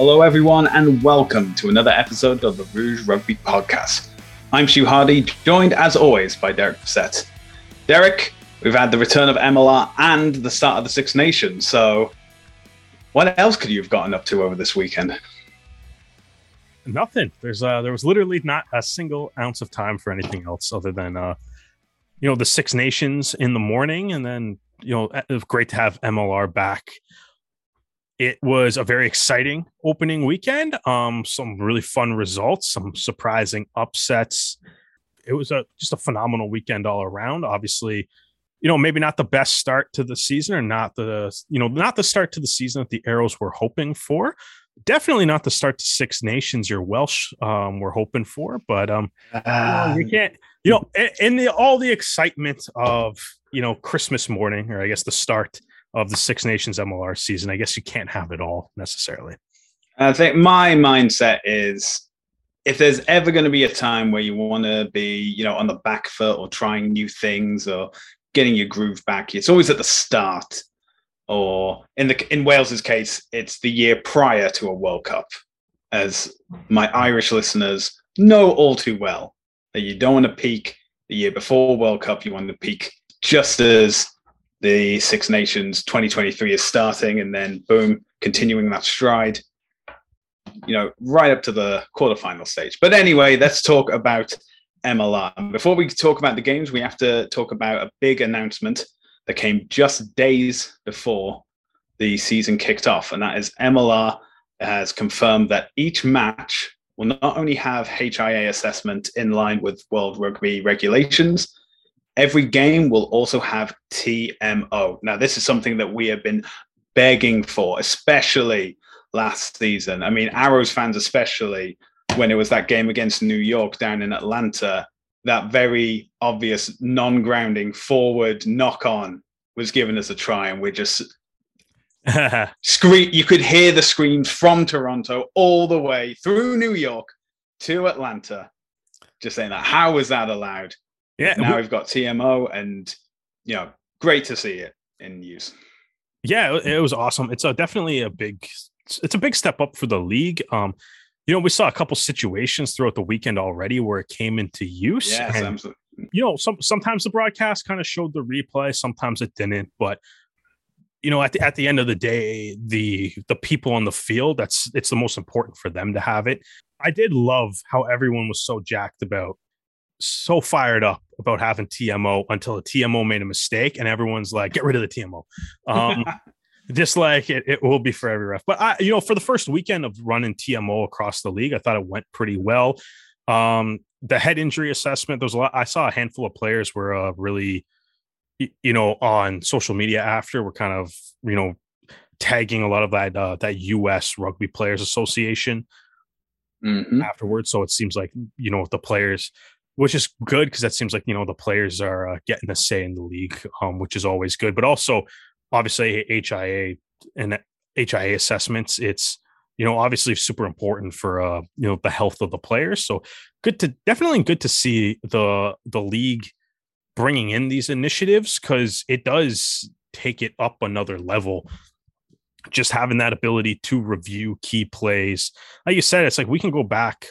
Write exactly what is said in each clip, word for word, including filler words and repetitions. Hello everyone and welcome to another episode of the Rouge Rugby Podcast. I'm Stu Hardy, joined as always by Derek Bassett. Derek, we've had the return of M L R and the start of the Six Nations, so what else could you have gotten up to over this weekend? Nothing. There's uh, there was literally not a single ounce of time for anything else other than uh, you know, the Six Nations in the morning, and then, you know, it was great to have M L R back. It was a very exciting opening weekend. Um, some really fun results, some surprising upsets. It was a just a phenomenal weekend all around. Obviously, you know, maybe not the best start to the season, or not the you know not the start to the season that the Arrows were hoping for. Definitely not the start to Six Nations your Welsh um, were hoping for. But um, uh, you can't, you know, in the all the excitement of you know Christmas morning, or I guess the start of the Six Nations M L R season, I guess you can't have it all necessarily. I think my mindset is, if there's ever going to be a time where you want to be, you know, on the back foot or trying new things or getting your groove back, it's always at the start, or in the in Wales's case, it's the year prior to a World Cup, as my Irish listeners know all too well, that you don't want to peak the year before World Cup. You want to peak just as the Six Nations twenty twenty-three is starting, and then boom, continuing that stride, you know, right up to the quarterfinal stage. But anyway, let's talk about M L R. Before we talk about the games, we have to talk about a big announcement that came just days before the season kicked off. And that is M L R has confirmed that each match will not only have H I A assessment in line with World Rugby regulations, every game will also have T M O. Now, this is something that we have been begging for, especially last season. I mean, Arrows fans especially, when it was that game against New York down in Atlanta, that very obvious non-grounding forward knock-on was given as a try, and we're just scream. You could hear the screams from Toronto all the way through New York to Atlanta, just saying that. How was that allowed? Yeah, now we've got T M O, and, you know, great to see it in use. Yeah, it was awesome. It's a, definitely a big, it's a big step up for the league. Um, you know, we saw a couple situations throughout the weekend already where it came into use. Yes, and, absolutely. You know, some, sometimes the broadcast kind of showed the replay, sometimes it didn't. But, you know, at the at the end of the day, the the people on the field, that's it's the most important for them to have it. I did love how everyone was so jacked about, so fired up about having T M O until the T M O made a mistake, and everyone's like, get rid of the T M O. Um, just like it, it will be for every ref. But I, you know, for the first weekend of running T M O across the league, I thought it went pretty well. Um, the head injury assessment, there's a lot, I saw a handful of players were uh, really, you know, on social media after we're kind of, you know, tagging a lot of that, uh, that U S Rugby Players Association mm-hmm. afterwards. So it seems like, you know, the players, which is good, because that seems like, you know, the players are uh, getting a say in the league, um, which is always good. But also, obviously, H I A and H I A assessments, it's, you know, obviously super important for, uh, you know, the health of the players. So good to definitely good to see the the league bringing in these initiatives, because it does take it up another level. Just having that ability to review key plays. Like you said, it's like we can go back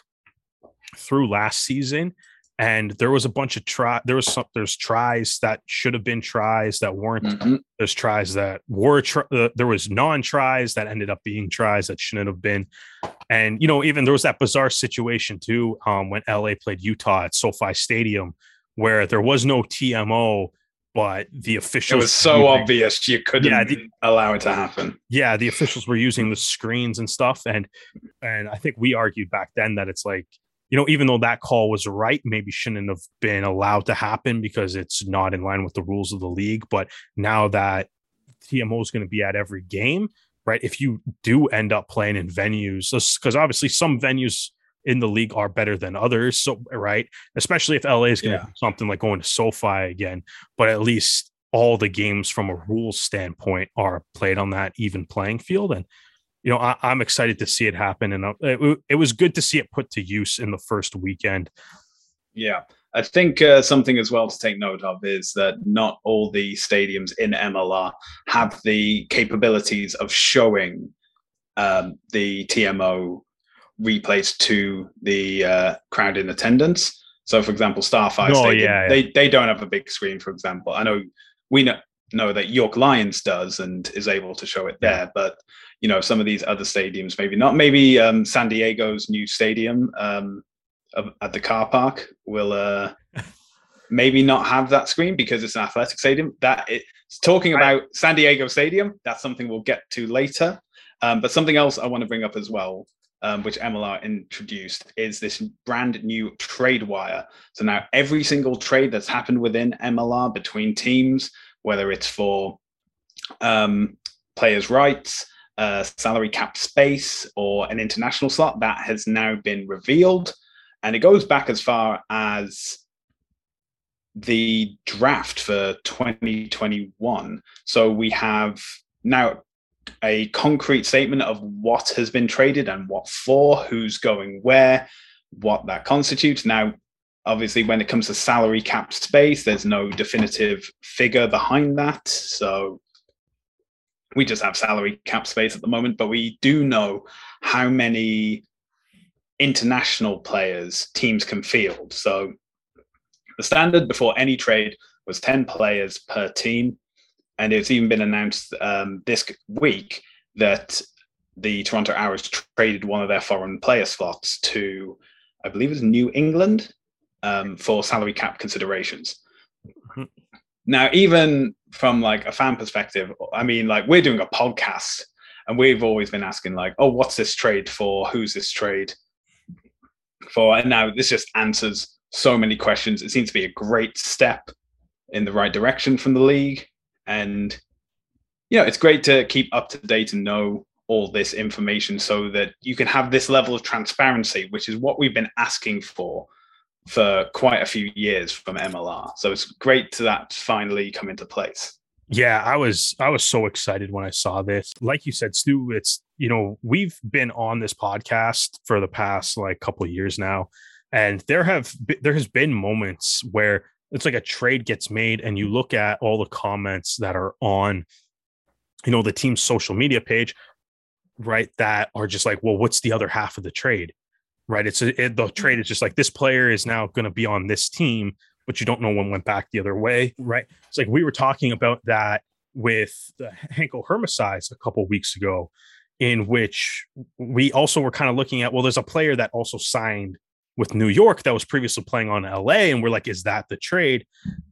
through last season, and there was a bunch of try. There was some. There's tries that should have been tries that weren't. Mm-hmm. There's tries that were. Tri- uh, there was non-tries that ended up being tries that shouldn't have been. And you know, even there was that bizarre situation too um, when L A played Utah at SoFi Stadium, where there was no T M O, but the officials. It was so using, obvious you couldn't yeah, the, allow it to happen. Yeah, the officials were using the screens and stuff, and and I think we argued back then that it's like, you know, even though that call was right, maybe shouldn't have been allowed to happen because it's not in line with the rules of the league. But now that T M O is going to be at every game, right? If you do end up playing in venues, because obviously some venues in the league are better than others. So, right. Especially if L A is going to yeah. do something like going to SoFi again, but at least all the games from a rules standpoint are played on that even playing field. And, you know, I, I'm excited to see it happen, and it, it was good to see it put to use in the first weekend. Yeah, I think uh, something as well to take note of is that not all the stadiums in M L R have the capabilities of showing um, the T M O replays to the uh, crowd in attendance. So, for example, Starfire oh, Stadium, yeah, yeah. they they don't have a big screen, for example. I know we know, know that York Lions does and is able to show it there, yeah. but you know, some of these other stadiums, maybe not. Maybe um, San Diego's new stadium um, at the car park will uh, maybe not have that screen because it's an athletic stadium. That it's talking about San Diego Stadium. That's something we'll get to later. Um, but something else I want to bring up as well, um, which M L R introduced, is this brand new trade wire. So now every single trade that's happened within M L R between teams, whether it's for um, players' rights, uh, salary cap space, or an international slot, that has now been revealed. And it goes back as far as the draft for twenty twenty-one. So we have now a concrete statement of what has been traded and what for, who's going where, what that constitutes. Now, obviously, when it comes to salary cap space, there's no definitive figure behind that. So we just have salary cap space at the moment, but we do know how many international players teams can field. So the standard before any trade was ten players per team. And it's even been announced um, this week that the Toronto Arrows traded one of their foreign player slots to, I believe it's New England, um, for salary cap considerations. Mm-hmm. Now, even from like a fan perspective, I mean, like we're doing a podcast and we've always been asking like, oh, what's this trade for? Who's this trade for? And now this just answers so many questions. It seems to be a great step in the right direction from the league. And, you know, it's great to keep up to date and know all this information so that you can have this level of transparency, which is what we've been asking for for quite a few years from M L R. So it's great to that finally come into place. Yeah, I was I was so excited when I saw this. Like you said, Stu, it's, you know, we've been on this podcast for the past like couple of years now, and there have there has been moments where it's like a trade gets made and you look at all the comments that are on, you know, the team's social media page, right? That are just like, well, what's the other half of the trade, right? It's a, it, the trade is just like, this player is now going to be on this team, but you don't know when went back the other way, right? It's like, we were talking about that with the Hanko Hermesize a couple of weeks ago, in which we also were kind of looking at, well, there's a player that also signed with New York that was previously playing on L A, and we're like, is that the trade?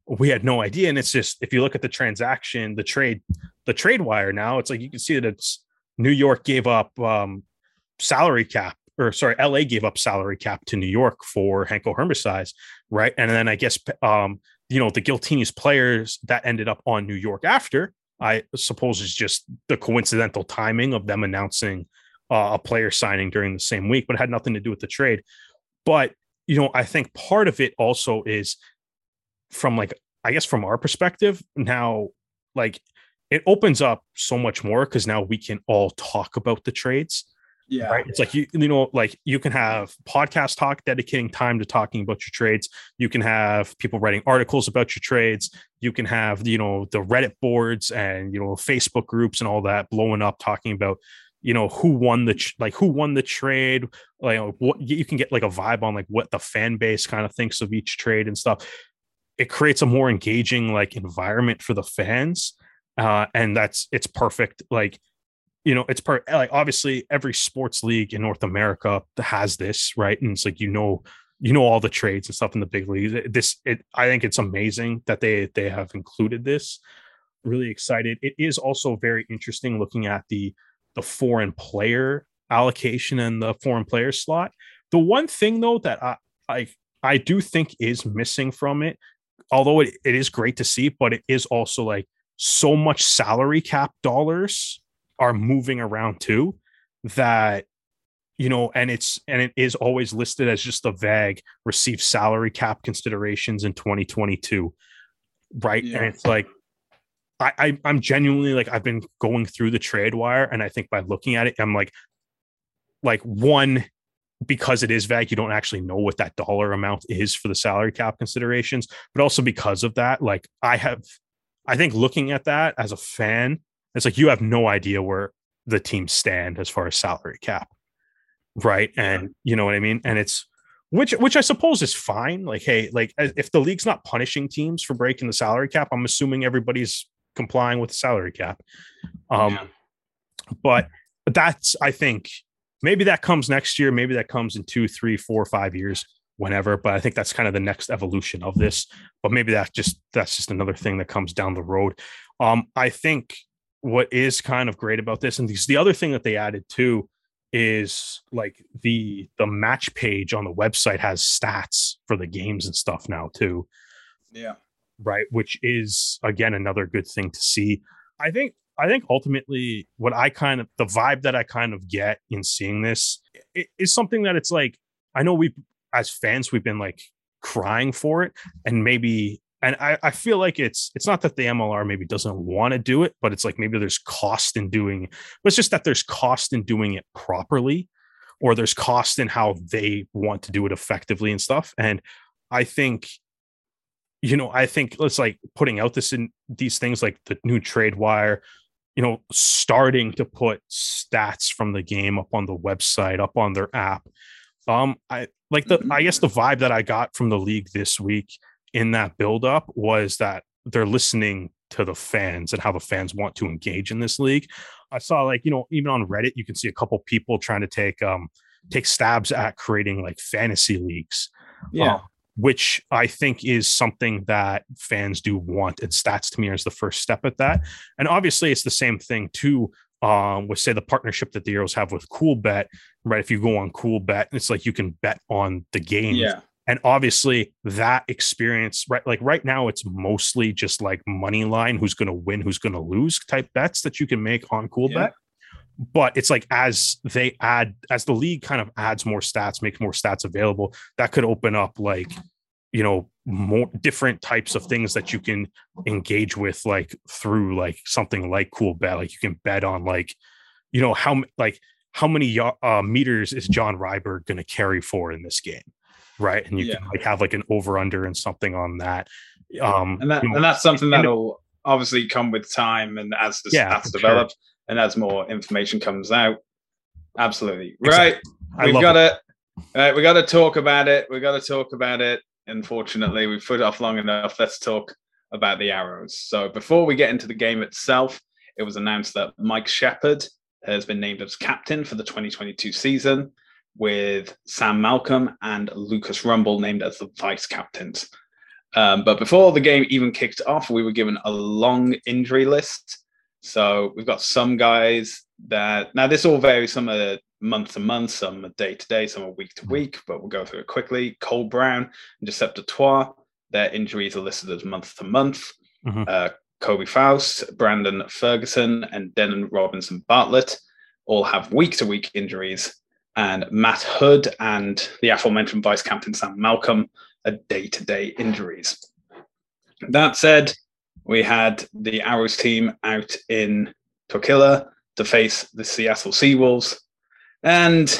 We had no idea. And it's just, if you look at the transaction, the trade, the trade wire now, it's like you can see that it's New York gave up um, salary cap, or sorry, L A gave up salary cap to New York for Hanko Hermesize, right? And then I guess um, you know, the Giltinis players that ended up on New York after, I suppose is just the coincidental timing of them announcing uh, a player signing during the same week, but it had nothing to do with the trade. But, you know, I think part of it also is from like, I guess from our perspective now, like it opens up so much more because now we can all talk about the trades. Yeah. Right? It's like, you you know, like you can have podcast talk dedicating time to talking about your trades. You can have people writing articles about your trades. You can have, you know, the Reddit boards and, you know, Facebook groups and all that blowing up talking about, you know, who won the, like who won the trade, like what you can get like a vibe on like what the fan base kind of thinks of each trade and stuff. It creates a more engaging like environment for the fans. Uh, and that's, it's perfect. Like, you know, it's part, like obviously every sports league in North America has this, right? And it's like, you know, you know, all the trades and stuff in the big leagues. This, it, I think it's amazing that they, they have included this. Really excited. It is also very interesting looking at the, the foreign player allocation and the foreign player slot. The one thing though that I I, I do think is missing from it, although it, it is great to see, but it is also like so much salary cap dollars are moving around too, that, you know, and it's, and it is always listed as just a vague receive salary cap considerations in twenty twenty-two. Right. Yeah. And it's like, I, I I'm genuinely like, I've been going through the trade wire, and I think by looking at it, I'm like, like one, because it is vague, you don't actually know what that dollar amount is for the salary cap considerations, but also because of that, like I have, I think looking at that as a fan, it's like, you have no idea where the team stand as far as salary cap. Right. And you know what I mean? And it's, which, which I suppose is fine. Like, hey, like if the league's not punishing teams for breaking the salary cap, I'm assuming everybody's complying with the salary cap. Um, yeah. But that's, I think maybe that comes next year. Maybe that comes in two, three, four, five years, whenever. But I think that's kind of the next evolution of this, but maybe that just, that's just another thing that comes down the road. Um, I think what is kind of great about this, and these, the other thing that they added too, is like the the match page on the website has stats for the games and stuff now too. Yeah. Right. Which is, again, another good thing to see. I think, I think ultimately what I kind of, the vibe that I kind of get in seeing this is it, something that it's like, I know we, as fans, we've been like crying for it, and maybe, and I, I feel like it's, it's not that the M L R maybe doesn't want to do it, but it's like, maybe there's cost in doing it. But it's just that there's cost in doing it properly, or there's cost in how they want to do it effectively and stuff. And I think, you know, I think it's like putting out this in these things like the new trade wire, you know, starting to put stats from the game up on the website, up on their app. Um, I like the, I guess the vibe that I got from the league this week in that buildup was that they're listening to the fans and how the fans want to engage in this league. I saw, like, you know, even on Reddit, you can see a couple people trying to take, um, take stabs at creating like fantasy leagues, yeah, uh, which I think is something that fans do want. And stats to me is the first step at that. And obviously it's the same thing too, um, with, say, the partnership that the Arrows have with Cool Bet, right? If you go on Cool Bet, it's like, you can bet on the game. Yeah. And obviously that experience, right? Like right now it's mostly just like money line, who's going to win, who's going to lose type bets that you can make on Cool Bet. Yeah. But it's like, as they add, as the league kind of adds more stats, makes more stats available, that could open up like, you know, more different types of things that you can engage with, like through like something like Cool Bet. Like you can bet on like, you know, how, like how many uh, meters is John Ryberg going to carry for in this game? Right. And you yeah. can like have like an over under and something on that. Um, and, that you know, and that's something that'll obviously come with time. And as the yeah, stats develop sure. and as more information comes out. Absolutely. Exactly. Right. We've got it. to right, we got to talk about it. We got to talk about it. Unfortunately, we've put it off long enough. Let's talk about the Arrows. So before we get into the game itself, it was announced that Mike Shepherd has been named as captain for the twenty twenty-two season, with Sam Malcolm and Lucas Rumball named as the vice-captains. Um, but before the game even kicked off, we were given a long injury list. So we've got some guys that... Now, this all varies. Some are month to month, some are day-to-day, some are week-to-week, but we'll go through it quickly. Cole Brown and Giuseppe Dutoit, their injuries are listed as month-to-month. Mm-hmm. Uh, Kobe Faust, Brandon Ferguson, and Denon Robinson Bartlett all have week-to-week injuries. And Matt Hood and the aforementioned vice captain Sam Malcolm are day-to-day injuries. That said, we had the Arrows team out in Tokila to face the Seattle Seawolves, and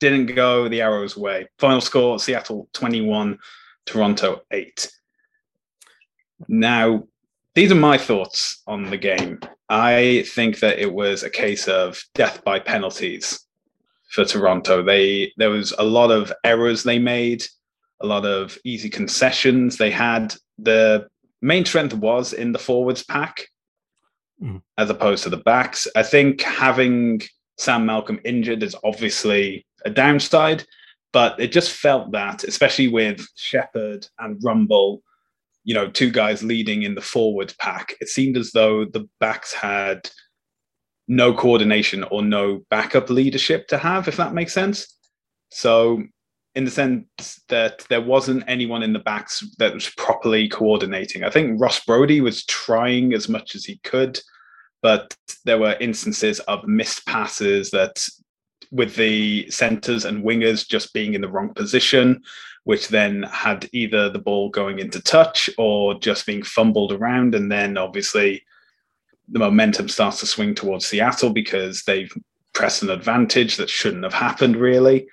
didn't go the Arrows' way. Final score: Seattle twenty-one, Toronto eight. Now, these are my thoughts on the game. I think that it was a case of death by penalties for Toronto. They there was a lot of errors they made, a lot of easy concessions they had. The main strength was in the forwards pack mm. as opposed to the backs. I think having Sam Malcolm injured is obviously a downside, but it just felt that, especially with Shepherd and Rumball, you know, two guys leading in the forward pack, it seemed as though the backs had no coordination or no backup leadership to have, if that makes sense. So in the sense that there wasn't anyone in the backs that was properly coordinating. I think Ross Brody was trying as much as he could, but there were instances of missed passes that with the centers and wingers just being in the wrong position, which then had either the ball going into touch or just being fumbled around. And then obviously the momentum starts to swing towards Seattle because they've pressed an advantage that shouldn't have happened, really.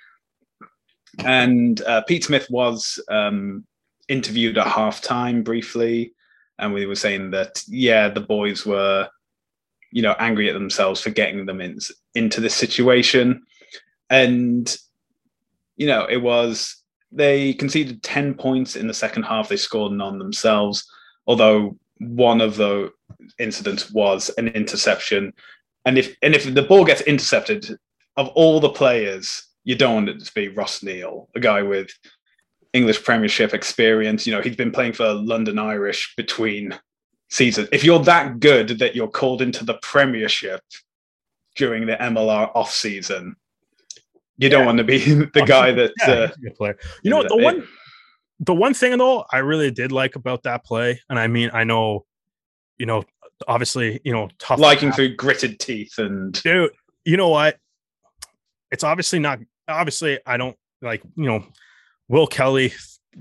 And uh, Pete Smith was um, interviewed at halftime briefly, and we were saying that, yeah, the boys were you know, angry at themselves for getting them in, into this situation. And, you know, it was, they conceded ten points in the second half. They scored none themselves, although one of the incidents was an interception. And if and if the ball gets intercepted, of all the players, you don't want it to be Ross Neal, a guy with English Premiership experience. You know, he's been playing for London Irish between seasons. If you're that good that you're called into the Premiership during the M L R off season, you don't yeah. want to be the guy that yeah, uh, a player. You know, the it, one the one thing though I really did like about that play, and I mean, I know, you know, obviously, you know, tough liking through gritted teeth and dude, you know what? It's obviously not obviously I don't like, you know, Will Kelly,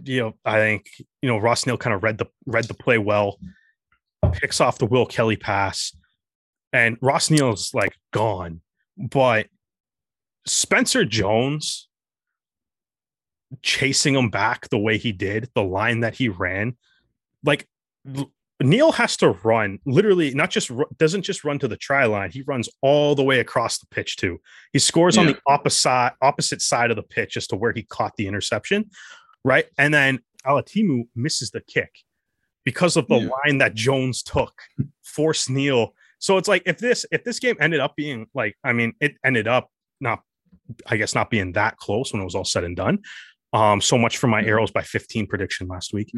you know, I think, you know, Ross Neal kind of read the read the play well, picks off the Will Kelly pass, and Ross Neal's like gone. But Spencer Jones chasing him back the way he did, the line that he ran, like Neal has to run literally, not just doesn't just run to the try line. He runs all the way across the pitch too. He scores yeah. on the opposite opposite side of the pitch as to where he caught the interception, right? And then Alatimu misses the kick because of the yeah. line that Jones took, forced Neal. So it's like if this if this game ended up being like, I mean, it ended up not, I guess, not being that close when it was all said and done. Um, so much for my Arrows by fifteen prediction last week.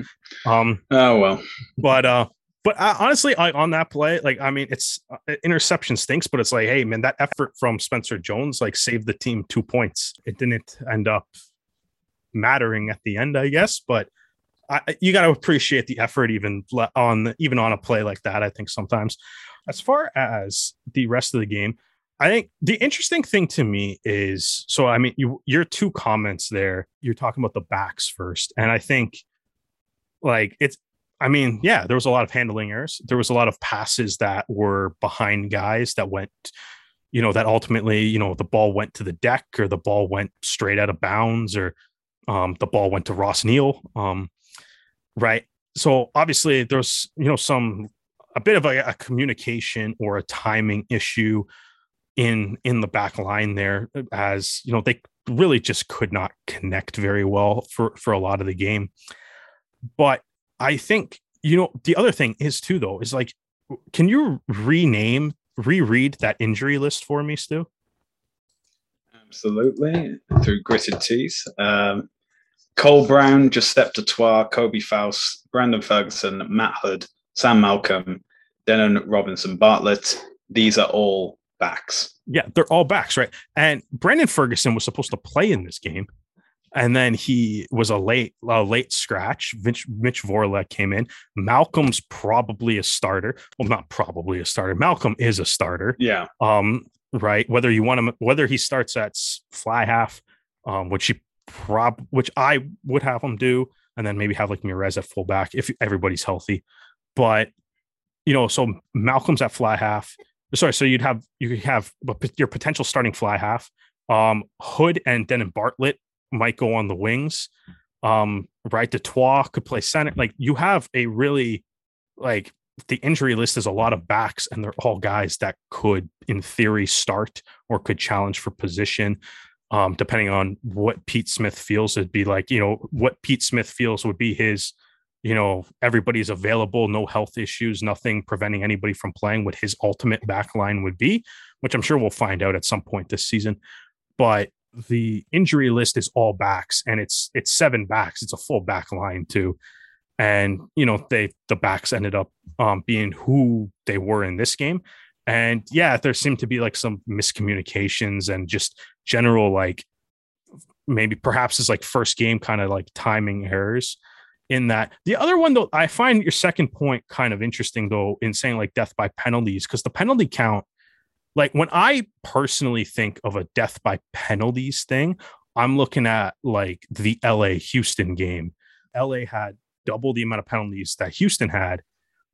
Um, oh, well, but, uh, but I, honestly, I, on that play, like, I mean, it's uh, interception stinks, but it's like, hey man, that effort from Spencer Jones, like, saved the team two points. It didn't end up mattering at the end, I guess, but I, you got to appreciate the effort even on, even on a play like that. I think sometimes as far as the rest of the game, I think the interesting thing to me is, so, I mean, you, your two comments there, you're talking about the backs first. And I think, like, it's, I mean, yeah, there was a lot of handling errors. There was a lot of passes that were behind guys that went, you know, that ultimately, you know, the ball went to the deck or the ball went straight out of bounds or um, the ball went to Ross Neal. Um, right. So obviously there's, you know, some, a bit of a, a communication or a timing issue in in the back line there, as you know, they really just could not connect very well for for a lot of the game. But I think, you know, the other thing is too though is like, can you rename reread that injury list for me, Stu? Absolutely, through gritted teeth. um Cole Brown, Giuseppe Dutoit, Kobe Faust, Brandon Ferguson, Matt Hood, Sam Malcolm, Denon Robinson Bartlett. These are all backs. Yeah, they're all backs, right? And Brandon Ferguson was supposed to play in this game, and then he was a late a late scratch. Mitch, Mitch Vorla came in. Malcolm's probably a starter. Well, not probably a starter. Malcolm is a starter. Yeah. Um. Right. Whether you want him, whether he starts at fly half, um, which he prob, which I would have him do, and then maybe have like Mirez at fullback if everybody's healthy. But you know, so Malcolm's at fly half. Sorry, so you'd have you could have your potential starting fly half. Um, Hood and Denon Bartlett might go on the wings. Um, right, Dutoit could play center. Like, you have a really, like, the injury list is a lot of backs, and they're all guys that could, in theory, start or could challenge for position, um, depending on what Pete Smith feels it'd be like. You know, what Pete Smith feels would be his, you know, everybody's available, no health issues, nothing preventing anybody from playing, what his ultimate back line would be, which I'm sure we'll find out at some point this season. But the injury list is all backs, and it's it's seven backs. It's a full back line too. And, you know, they the backs ended up um, being who they were in this game. And yeah, there seemed to be like some miscommunications and just general, like, maybe perhaps it's like first game kind of like timing errors in that. The other one though, I find your second point kind of interesting though, in saying like death by penalties, because the penalty count, like, when I personally think of a death by penalties thing, I'm looking at like the L A Houston game. L A had double the amount of penalties that Houston had,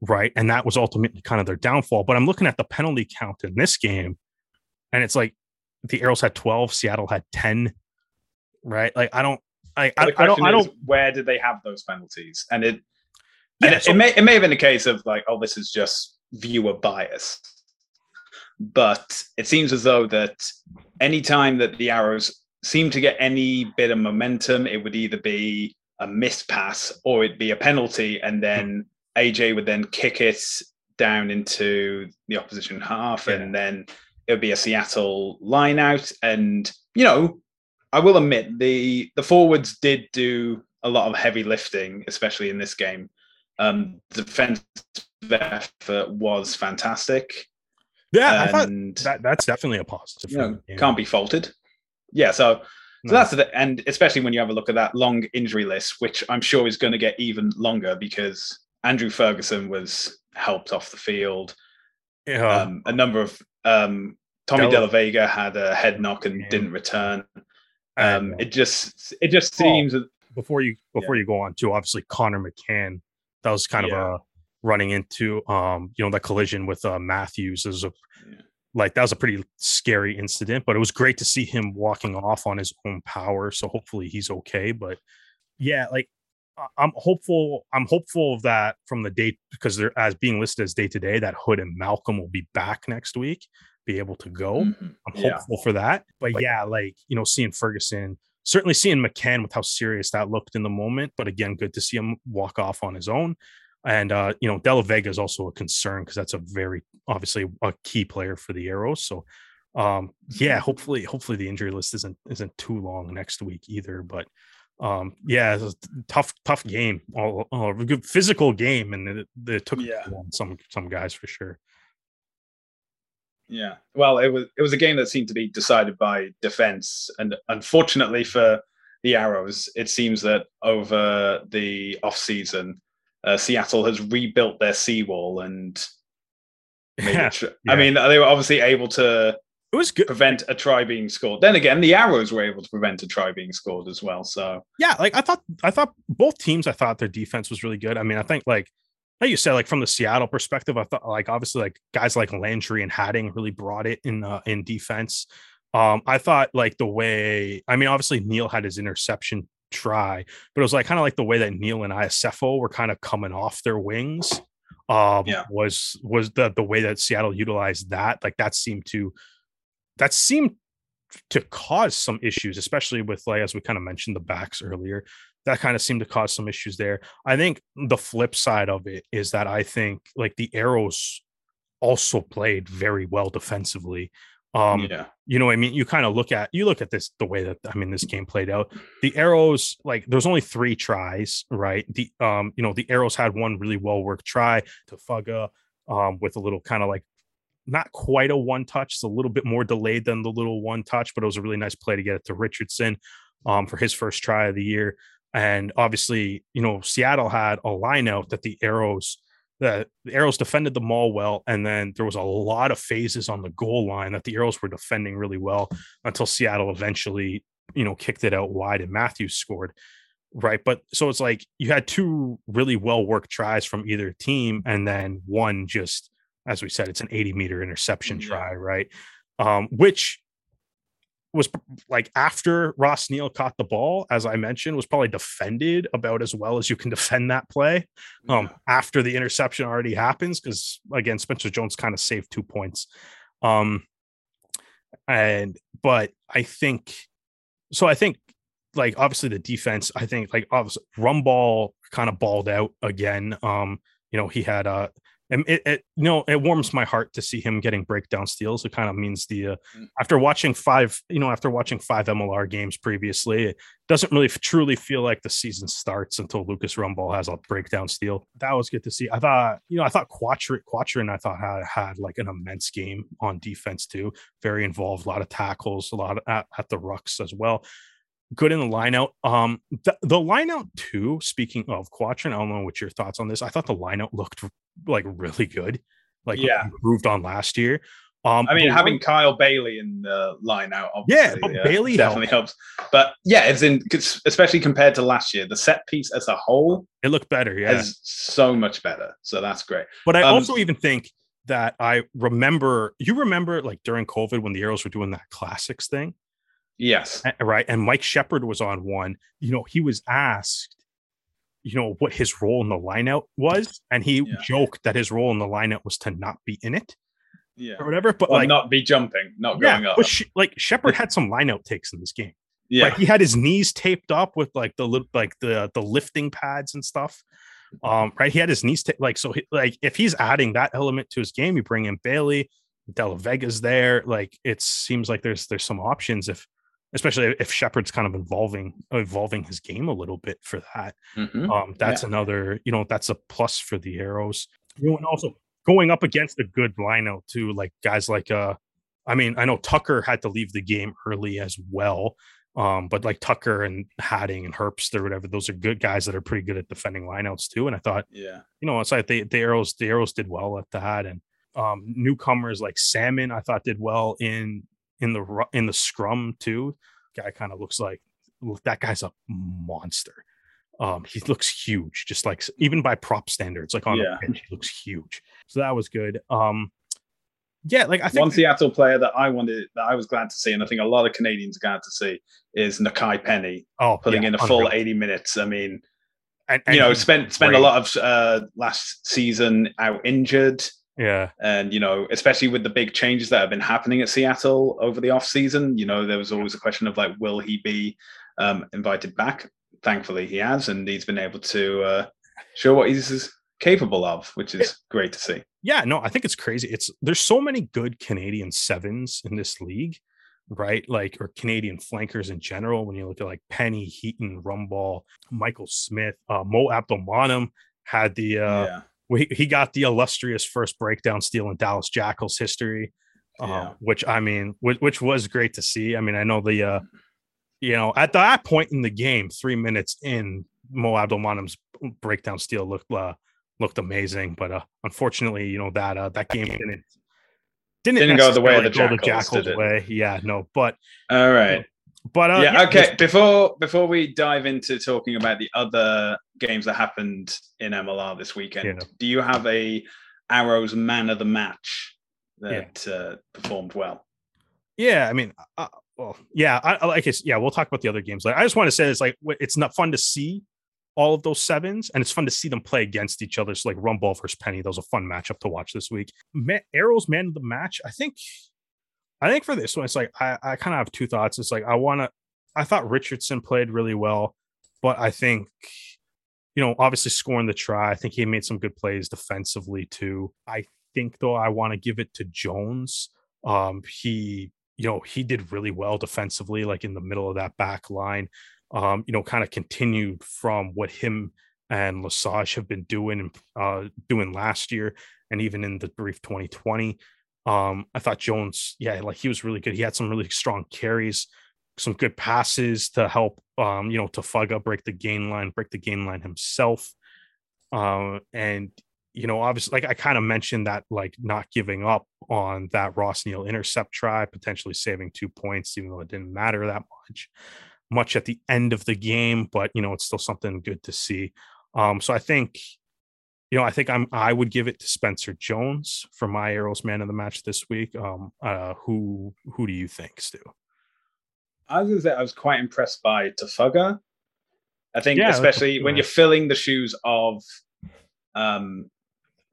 right? And that was ultimately kind of their downfall. But I'm looking at the penalty count in this game, and it's like the Arrows had twelve, Seattle had ten, right? Like, I don't, I, I, the question I don't, I don't, is, where did they have those penalties? And it, yeah, and it, so, it may, it may have been a case of like, oh, this is just viewer bias. But it seems as though that any time that the Arrows seem to get any bit of momentum, it would either be a missed pass or it'd be a penalty. And then A J would then kick it down into the opposition half. Yeah. And then it would be a Seattle line out. And, you know, I will admit the, the forwards did do a lot of heavy lifting, especially in this game. Um, the defensive effort was fantastic. Yeah, I thought that, that's definitely a positive. You know, can't be faulted. Yeah, so, so no. that's the and especially when you have a look at that long injury list, which I'm sure is going to get even longer because Andrew Ferguson was helped off the field. Yeah. Um, a number of um, Tommy Della Vega had a head knock and yeah. didn't return. Um, it just it just seems oh, before you before yeah. you go on to obviously Connor McCann, that was kind yeah. of a. running into, um, you know, that collision with uh, Matthews is a, yeah. like, that was a pretty scary incident, but it was great to see him walking off on his own power. So hopefully he's okay. But yeah, like I'm hopeful. I'm hopeful of that from the date because they're as being listed as day to day that Hood and Malcolm will be back next week, be able to go. Mm-hmm. I'm hopeful yeah. for that. But like, yeah, like, you know, seeing Ferguson, certainly seeing McCann with how serious that looked in the moment, but again, good to see him walk off on his own. And, uh, you know, Della Vega is also a concern because that's a very, obviously a key player for the Arrows. So, um, yeah, hopefully, hopefully the injury list isn't, isn't too long next week either. But, um, yeah, it was a tough, tough game, all, all a good physical game. And it, it took yeah. some, some guys for sure. Yeah. Well, it was, it was a game that seemed to be decided by defense. And unfortunately for the Arrows, it seems that over the off season, Uh, Seattle has rebuilt their seawall, and yeah, tr- yeah. I mean, they were obviously able to it was good. prevent a try being scored. Then again, the Arrows were able to prevent a try being scored as well. So yeah, like I thought, I thought both teams, I thought their defense was really good. I mean, I think like like you said, like from the Seattle perspective, I thought like obviously like guys like Landry and Hadding really brought it in uh, in defense. Um, I thought like the way, I mean, obviously Neal had his interception try, but it was like kind of like the way that Neal and Iacefo were kind of coming off their wings um yeah. was was the the way that Seattle utilized that, like that seemed to that seemed to cause some issues, especially with like as we kind of mentioned the backs earlier, that kind of seemed to cause some issues there. I think the flip side of it is that I think like the Arrows also played very well defensively. Um, yeah. You know what I mean? You kind of look at, you look at this, the way that, I mean, this game played out, the Arrows, like there's only three tries, right? The, um, you know, the Arrows had one really well-worked try to Fuga, um, with a little kind of like, not quite a one touch. It's a little bit more delayed than the little one touch, but it was a really nice play to get it to Richardson, um, for his first try of the year. And obviously, you know, Seattle had a line out that the Arrows The, the Arrows defended the ball well, and then there was a lot of phases on the goal line that the Arrows were defending really well until Seattle eventually, you know, kicked it out wide and Matthews scored, right? But so it's like you had two really well-worked tries from either team, and then one just, as we said, it's an eighty-meter interception yeah. try, right? Um, which was like after Ross Neal caught the ball, as I mentioned, was probably defended about as well as you can defend that play um, yeah. after the interception already happens. Cause again, Spencer Jones kind of saved two points. Um, and, but I think, so I think like, obviously the defense, I think like obviously Rumball kind of balled out again. Um, you know, he had a, uh, And it, it you know, it warms my heart to see him getting breakdown steals. It kind of means the uh, after watching five, you know, after watching five M L R games previously, it doesn't really truly feel like the season starts until Lucas Rumball has a breakdown steal. That was good to see. I thought, you know, I thought Quatrin, Quatrin I thought had, had like an immense game on defense too. Very involved, a lot of tackles, a lot of, at, at the rucks as well. Good in the lineout. Um, the, the lineout too. Speaking of Quatrin, I don't know what your thoughts on this. I thought the lineout looked like really good, like yeah. improved on last year. Um, I mean, having one, Kyle Bailey in the lineout, yeah, but yeah, Bailey definitely helps. helps. But yeah, it's in especially compared to last year. The set piece as a whole, it looked better. Yeah, is so much better. So that's great. But I um, also even think that I remember. You remember like during COVID when the Arrows were doing that classics thing. Yes. Right. And Mike Shepherd was on one. You know, he was asked, you know, what his role in the lineout was. And he yeah. joked that his role in the lineout was to not be in it. yeah, or whatever. But well, like, not be jumping, not yeah, going up. But she, like Shepherd had some line out takes in this game. Yeah, like, he had his knees taped up with like the like the the lifting pads and stuff. Um, right, he had his knees taped. Like so, he, like if he's adding that element to his game, you bring in Bailey, Della Vega's there. Like it seems like there's there's some options if. Especially if Shepherd's kind of involving evolving his game a little bit for that. Mm-hmm. Um, that's yeah. another, you know, that's a plus for the Arrows. You know, and also going up against a good lineout too, like guys like, uh, I mean, I know Tucker had to leave the game early as well, um, but like Tucker and Hadding and Herbst or whatever, those are good guys that are pretty good at defending lineouts too. And I thought, yeah, you know, it's like the the Arrows, the Arrows did well at that, and um, newcomers like Salmon, I thought did well in. in the in the scrum too. Guy kind of looks like that guy's a monster. Um he looks huge, just like even by prop standards, like on yeah. the bench he looks huge. So that was good. Um yeah, like I think one Seattle player that I wanted that I was glad to see, and I think a lot of Canadians are glad to see, is Nakai Penney oh, putting yeah, in a full unreal. eighty minutes. I mean, and, and you know, spent spent great. a lot of uh, last season out injured. Yeah. And, you know, especially with the big changes that have been happening at Seattle over the offseason, you know, there was always a question of like, will he be um, invited back? Thankfully, he has, and he's been able to uh, show what he's capable of, which is it, great to see. Yeah, no, I think it's crazy. It's there's so many good Canadian sevens in this league, right? Like, or Canadian flankers in general. When you look at like Penny, Heaton, Rumball, Michael Smith, uh, Mo Abdelmanem had the... Uh, yeah. We, he got the illustrious first breakdown steal in Dallas Jackals history, um, yeah. which I mean, which, which was great to see. I mean, I know the, uh, you know, at that point in the game, three minutes in, Mo Abdelmanem's breakdown steal looked uh, looked amazing, but uh, unfortunately, you know that uh, that game didn't didn't, didn't go the way of the Jackals, Jackals did way. It. Yeah, no, but all right. You know, But uh, yeah, yeah, okay. Before before we dive into talking about the other games that happened in M L R this weekend, yeah. do you have a Arrows man of the match that yeah. uh, performed well? Yeah, I mean, uh, well, yeah, I, I like it's, yeah. We'll talk about the other games later. I just want to say it's like it's not fun to see all of those sevens, and it's fun to see them play against each other. So like Rumball versus Penny, that was a fun matchup to watch this week. Man, Arrows man of the match, I think. I think for this one, it's like I, I kind of have two thoughts. It's like I want to I thought Richardson played really well, but I think, you know, obviously scoring the try. I think he made some good plays defensively, too. I think, though, I want to give it to Jones. Um, he, you know, he did really well defensively, like in the middle of that back line, um, you know, kind of continued from what him and Lesage have been doing uh, doing last year and even in the brief twenty twenty. Um, I thought Jones, yeah, like he was really good. He had some really strong carries, some good passes to help, um, you know, to Fuga break the gain line, break the gain line himself. Um, and, you know, obviously, like I kind of mentioned that, like not giving up on that Ross Neal intercept try, potentially saving two points, even though it didn't matter that much, much at the end of the game. But, you know, it's still something good to see. Um, so I think... You know, I think I'm. I would give it to Spencer Jones for my Arrows man of the match this week. Um, uh, who who do you think, Stu? I was gonna say I was quite impressed by Tafuga. I think, yeah, especially when you're filling the shoes of um,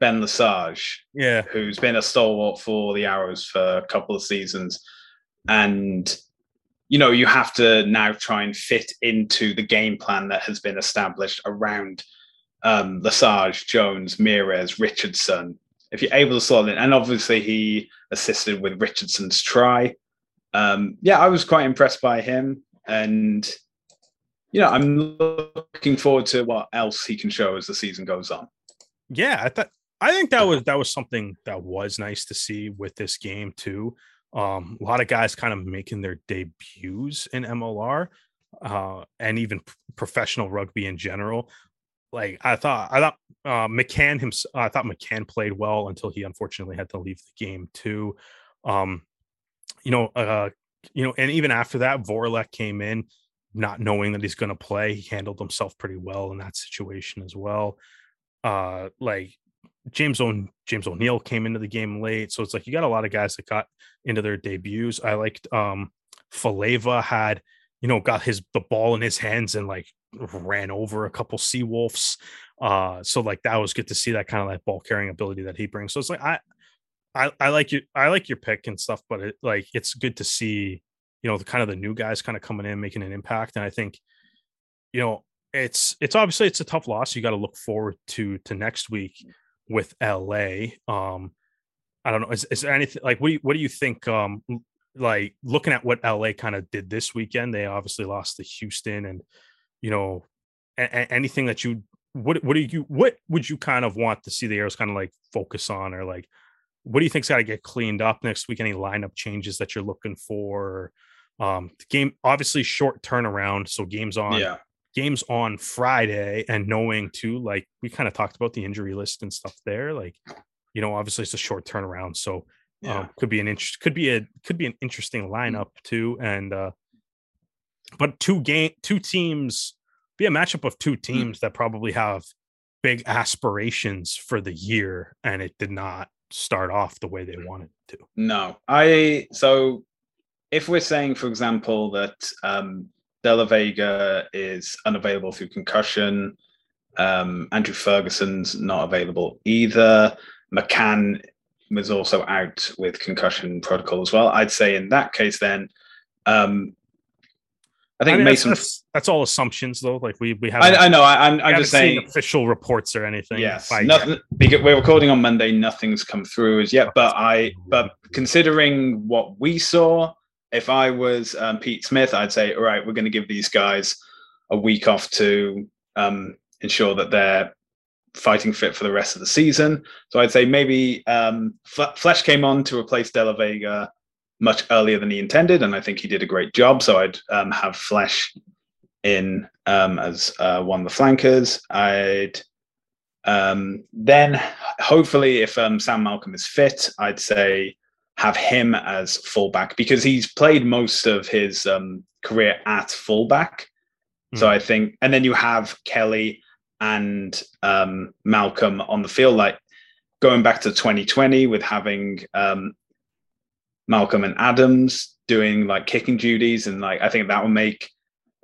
Ben Lesage, yeah, who's been a stalwart for the Arrows for a couple of seasons, and you know you have to now try and fit into the game plan that has been established around. Um, Lesage, Jones, Mires, Richardson. If you're able to slot in, and obviously he assisted with Richardson's try. Um, yeah, I was quite impressed by him, and you know, I'm looking forward to what else he can show as the season goes on. Yeah, I thought I think that was that was something that was nice to see with this game too. Um, a lot of guys kind of making their debuts in M L R uh, and even professional rugby in general. Like I thought, I thought uh, McCann himself. I thought McCann played well until he unfortunately had to leave the game too. Um, you know, uh, you know, and even after that, Vorlek came in, not knowing that he's going to play. He handled himself pretty well in that situation as well. Uh, like James o- James O'Neill came into the game late, so it's like you got a lot of guys that got into their debuts. I liked um, Faleva had, you know, got his the ball in his hands and like. Ran over a couple Seawolves. Uh, so like that was good to see that kind of like ball carrying ability that he brings. So it's like I I, I like your I like your pick and stuff, but it, like it's good to see, you know, the kind of the new guys kind of coming in, making an impact. And I think, you know, it's it's obviously it's a tough loss. You got to look forward to to next week with L A. Um, I don't know. Is, is there anything like what do you, what do you think? Um, like looking at what L A kind of did this weekend, they obviously lost to Houston, and you know, a- a- anything that you what what do you what would you kind of want to see the Arrows kind of like focus on, or like, what do you think's got to get cleaned up next week? Any lineup changes that you're looking for? Um, the game, obviously short turnaround. So games on, yeah. games on Friday, and knowing too, like we kind of talked about the injury list and stuff there. Like, you know, obviously it's a short turnaround. So yeah. um, could be an interest, could be a, could be an interesting lineup too. And, uh, but two game, two teams be a matchup of two teams mm. that probably have big aspirations for the year. And it did not start off the way they wanted to. No, I so if we're saying, for example, that um, Della Vega is unavailable through concussion, um, Andrew Ferguson's not available either, McCann was also out with concussion protocol as well. I'd say in that case, then um, I think I mean, Mason. That's, that's, that's all assumptions, though. Like we we have. I, I know. I, I'm. I'm just saying official reports or anything. Yes. Nothing, because we're recording on Monday. Nothing's come through as yet. But I. But considering what we saw, if I was um, Pete Smith, I'd say, all right, we're going to give these guys a week off to um, ensure that they're fighting fit for the rest of the season. So I'd say maybe um, F- Flesh came on to replace Della Vega much earlier than he intended, and I think he did a great job. So I'd um, have Flesh in um, as uh, one of the flankers. I'd um, then hopefully, if um, Sam Malcolm is fit, I'd say have him as fullback, because he's played most of his um, career at fullback. Mm-hmm. So I think, and then you have Kelly and um, Malcolm on the field, like going back to twenty twenty with having um, Malcolm and Adams doing like kicking duties, and like I think that would make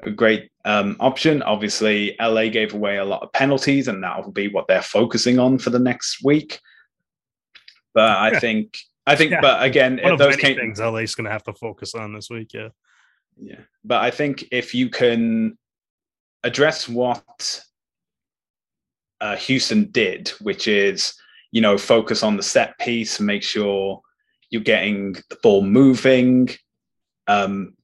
a great um, option. Obviously, L A gave away a lot of penalties, and that will be what they're focusing on for the next week. But I think, I think, yeah. but again, one if of those many came, things L A's going to have to focus on this week. Yeah, yeah. But I think if you can address what uh, Houston did, which is, you know, focus on the set piece, make sure you're getting the ball moving. Um,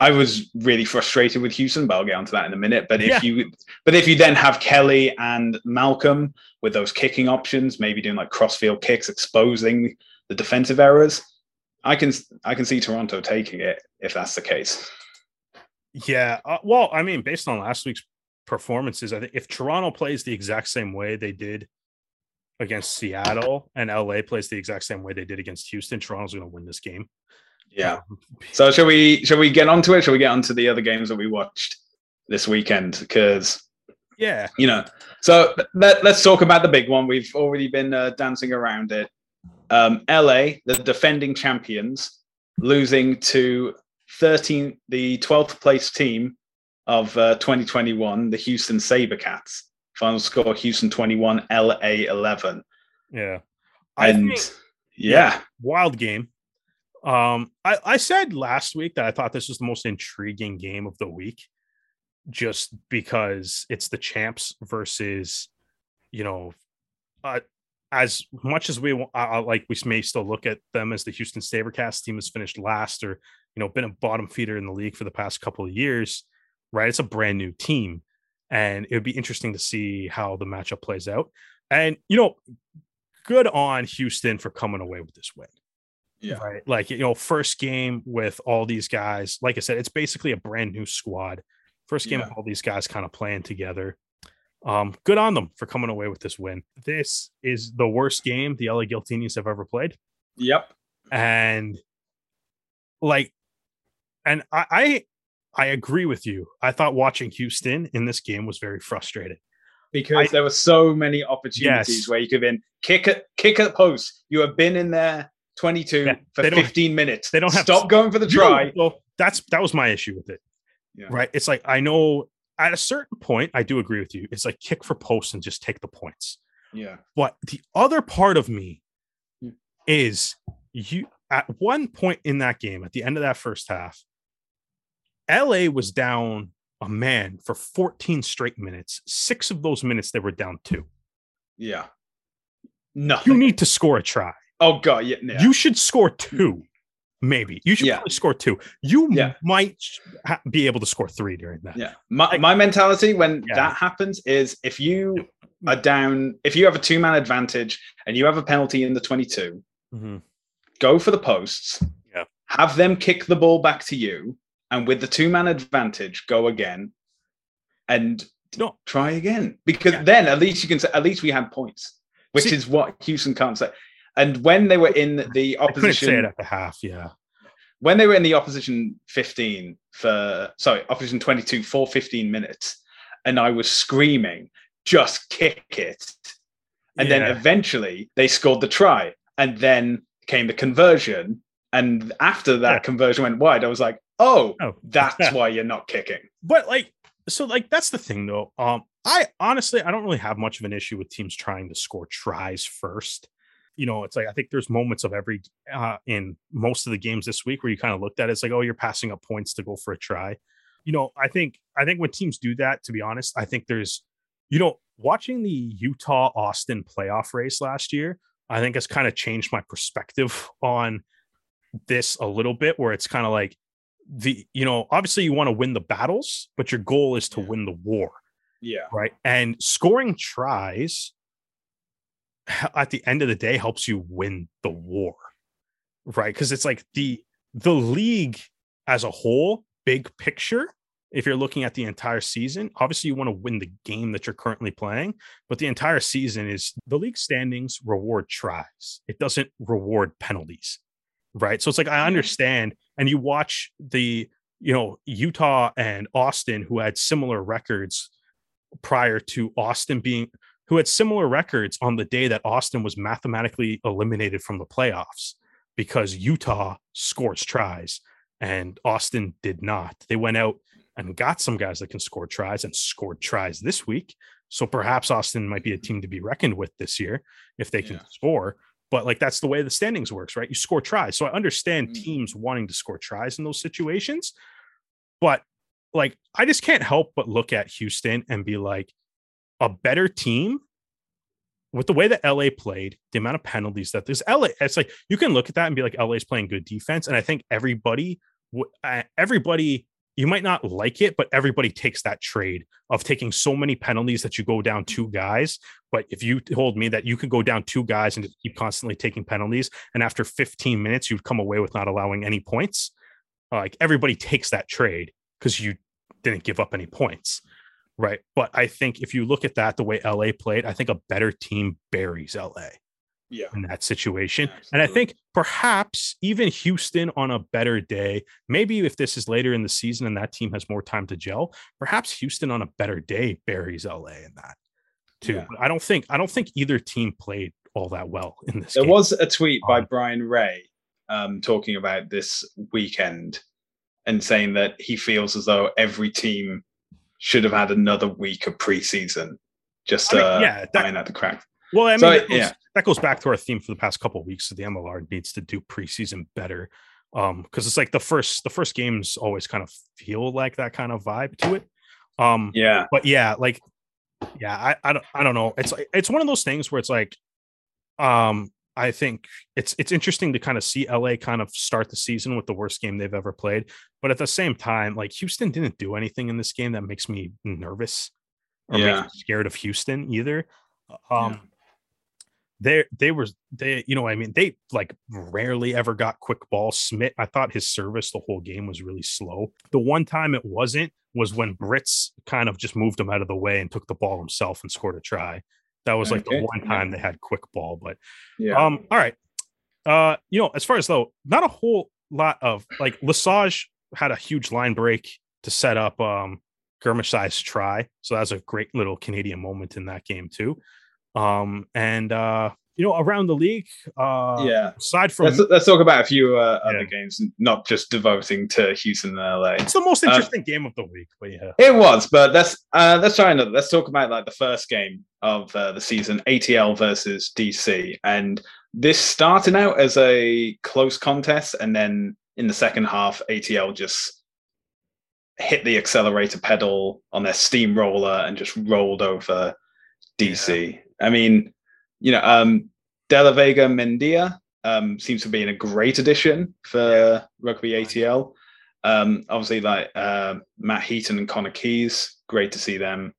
I was really frustrated with Houston, but I'll get onto that in a minute. But if yeah. you, but if you then have Kelly and Malcolm with those kicking options, maybe doing like crossfield kicks, exposing the defensive errors, I can I can see Toronto taking it if that's the case. Yeah, uh, well, I mean, based on last week's performances, I think if Toronto plays the exact same way they did against Seattle, and L A plays the exact same way they did against Houston, Toronto's going to win this game. Yeah. So shall we, shall we get onto it? Shall we get onto the other games that we watched this weekend? Because, yeah, you know, so let, let's talk about the big one. We've already been uh, dancing around it. Um, L A, the defending champions, losing to thirteen, the twelfth place team of uh, twenty twenty-one, the Houston Sabercats. Final score, Houston twenty-one, L A eleven. Yeah. I and think, yeah. yeah. Wild game. Um, I, I said last week that I thought this was the most intriguing game of the week, just because it's the champs versus, you know, uh, as much as we uh, like, we may still look at them as the Houston Sabercats team has finished last, or, you know, been a bottom feeder in the league for the past couple of years, right? It's a brand new team. And it would be interesting to see how the matchup plays out. And, you know, good on Houston for coming away with this win. Yeah. Right? Like, you know, first game with all these guys. Like I said, it's basically a brand new squad. First game yeah. of all these guys kind of playing together. Um, good on them for coming away with this win. This is the worst game the L A Giltinis have ever played. Yep. And, like, and I... I I agree with you. I thought watching Houston in this game was very frustrating, because I, there were so many opportunities yes. where you could have been kick at kick at post. You have been in there twenty-two yeah, for fifteen minutes. They don't have stop to, going for the try. You, well, that's that was my issue with it. Yeah. Right? It's like, I know at a certain point, I do agree with you. It's like kick for post and just take the points. Yeah. But the other part of me is you at one point in that game, at the end of that first half, L A was down a man for fourteen straight minutes. Six of those minutes, they were down two. Yeah. Nothing. You need to score a try. Oh, God. Yeah, yeah. You should score two, maybe. You should yeah. probably score two. You yeah. might ha- be able to score three during that. Yeah. My, like, my mentality when yeah. that happens is if you are down, if you have a two-man advantage and you have a penalty in the twenty-two, mm-hmm. go for the posts, yeah. have them kick the ball back to you, and with the two-man advantage, go again and no. try again. Because yeah. then at least you can say, at least we had points. Which See, is what Houston can't say. And when they were in the opposition, I couldn't say it at the half, yeah. When they were in the opposition fifteen for sorry, opposition twenty-two for fifteen minutes, and I was screaming, just kick it. And yeah. then eventually they scored the try, and then came the conversion. And after that yeah. conversion went wide, I was like, oh, oh. that's yeah. why you're not kicking. But like, so like that's the thing though. Um I honestly, I don't really have much of an issue with teams trying to score tries first. You know, it's like, I think there's moments of every, uh, in most of the games this week where you kind of looked at it, it's like, oh, you're passing up points to go for a try. You know, I think, I think when teams do that, to be honest, I think there's, you know, watching the Utah Austin playoff race last year, I think has kind of changed my perspective on this a little bit, where it's kind of like the, you know, obviously you want to win the battles, but your goal is to win the war. Yeah. Right. And scoring tries at the end of the day helps you win the war. Right. Because it's like the the league as a whole, big picture, if you're looking at the entire season, obviously you want to win the game that you're currently playing. But the entire season is the league standings reward tries. It doesn't reward penalties. Right. So it's like I understand. And you watch the, you know, Utah and Austin, who had similar records. Prior to Austin being, who had similar records on the day that Austin was mathematically eliminated from the playoffs because Utah scores tries and Austin did not. They went out and got some guys that can score tries and scored tries this week. So perhaps Austin might be a team to be reckoned with this year if they can yeah. score. But like that's the way the standings works, right? You score tries. So I understand mm-hmm. teams wanting to score tries in those situations, but like, I just can't help but look at Houston and be like, a better team with the way that L A played, the amount of penalties that there's L A. It's like, you can look at that and be like, L A's playing good defense. And I think everybody, everybody, you might not like it, but everybody takes that trade of taking so many penalties that you go down two guys. But if you told me that you could go down two guys and just keep constantly taking penalties, and after fifteen minutes, you'd come away with not allowing any points. Like everybody takes that trade. Because you didn't give up any points, right? But I think if you look at that, the way L A played, I think a better team buries L A yeah. in that situation. Absolutely. And I think perhaps even Houston on a better day, maybe if this is later in the season and that team has more time to gel, perhaps Houston on a better day buries L A in that too. Yeah. But I don't think I don't think either team played all that well in this There game. Was a tweet um, by Brian Ray um, talking about this weekend. And saying that he feels as though every team should have had another week of preseason, just I mean, uh, yeah, that, out the crack. Well, I mean, so, that, goes, yeah. that goes back to our theme for the past couple of weeks. So the M L R needs to do preseason better because um, it's like the first the first games always kind of feel like that kind of vibe to it. Um, yeah, but yeah, like yeah, I, I don't I don't know. It's it's one of those things where it's like, um. I think it's it's interesting to kind of see L A kind of start the season with the worst game they've ever played. But at the same time, like Houston didn't do anything in this game that makes me nervous or yeah. makes me scared of Houston either. Um, yeah. They they were they you know I mean they like rarely ever got quick ball. Smith, I thought his service the whole game was really slow. The one time it wasn't was when Brits kind of just moved him out of the way and took the ball himself and scored a try. That was like okay. the one time they had quick ball, but yeah. um, all right. Uh, you know, as far as though, not a whole lot of like Lesage had a huge line break to set up um Girmashai's try. So that was a great little Canadian moment in that game too. Um, and uh, you know, around the league, uh, yeah. Aside from let's, let's talk about a few uh, other yeah. games, not just devoting to Houston and L A. It's the most interesting uh, game of the week, but yeah, it was. But let's uh, let's try another. Let's talk about like the first game of uh, the season, A T L versus D C, and This started out as a close contest, and then in the second half, A T L just hit the accelerator pedal on their steamroller and just rolled over D C. Yeah. I mean, you know, um, Della Vega Mendia um, seems to be in a great addition for yeah. Rugby A T L. Um, obviously, like uh, Matt Heaton and Connor Keys, great to see them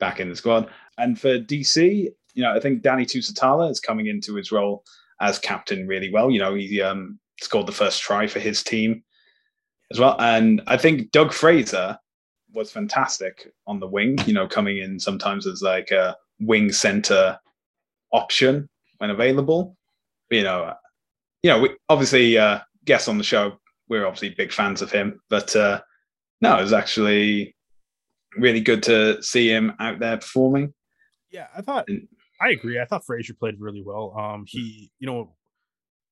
back in the squad. And for D C, you know, I think Danny Tusitala is coming into his role as captain really well. You know, he um, scored the first try for his team as well. And I think Doug Fraser was fantastic on the wing, you know, coming in sometimes as like a wing center option when available. But, you know, you know, we obviously uh, guests on the show, we're obviously big fans of him. But uh, no, it was actually really good to see him out there performing. Yeah, I thought... And, I agree. I thought Fraser played really well. Um, he, you know,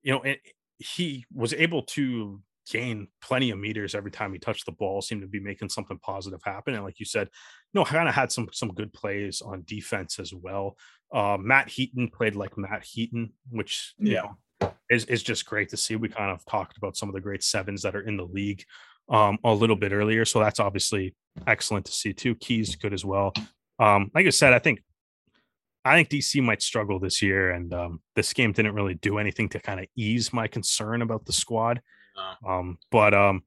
you know, it, he was able to gain plenty of meters every time he touched the ball. Seemed to be making something positive happen. And like you said, you know, kind of had some some good plays on defense as well. Uh, Matt Heaton played like Matt Heaton, which you yeah know, is is just great to see. We kind of talked about some of the great sevens that are in the league um, a little bit earlier, so that's obviously excellent to see too. Keys good as well. Um, like I said, I think. I think D C might struggle this year, and um, this game didn't really do anything to kind of ease my concern about the squad. Uh, um, but, um,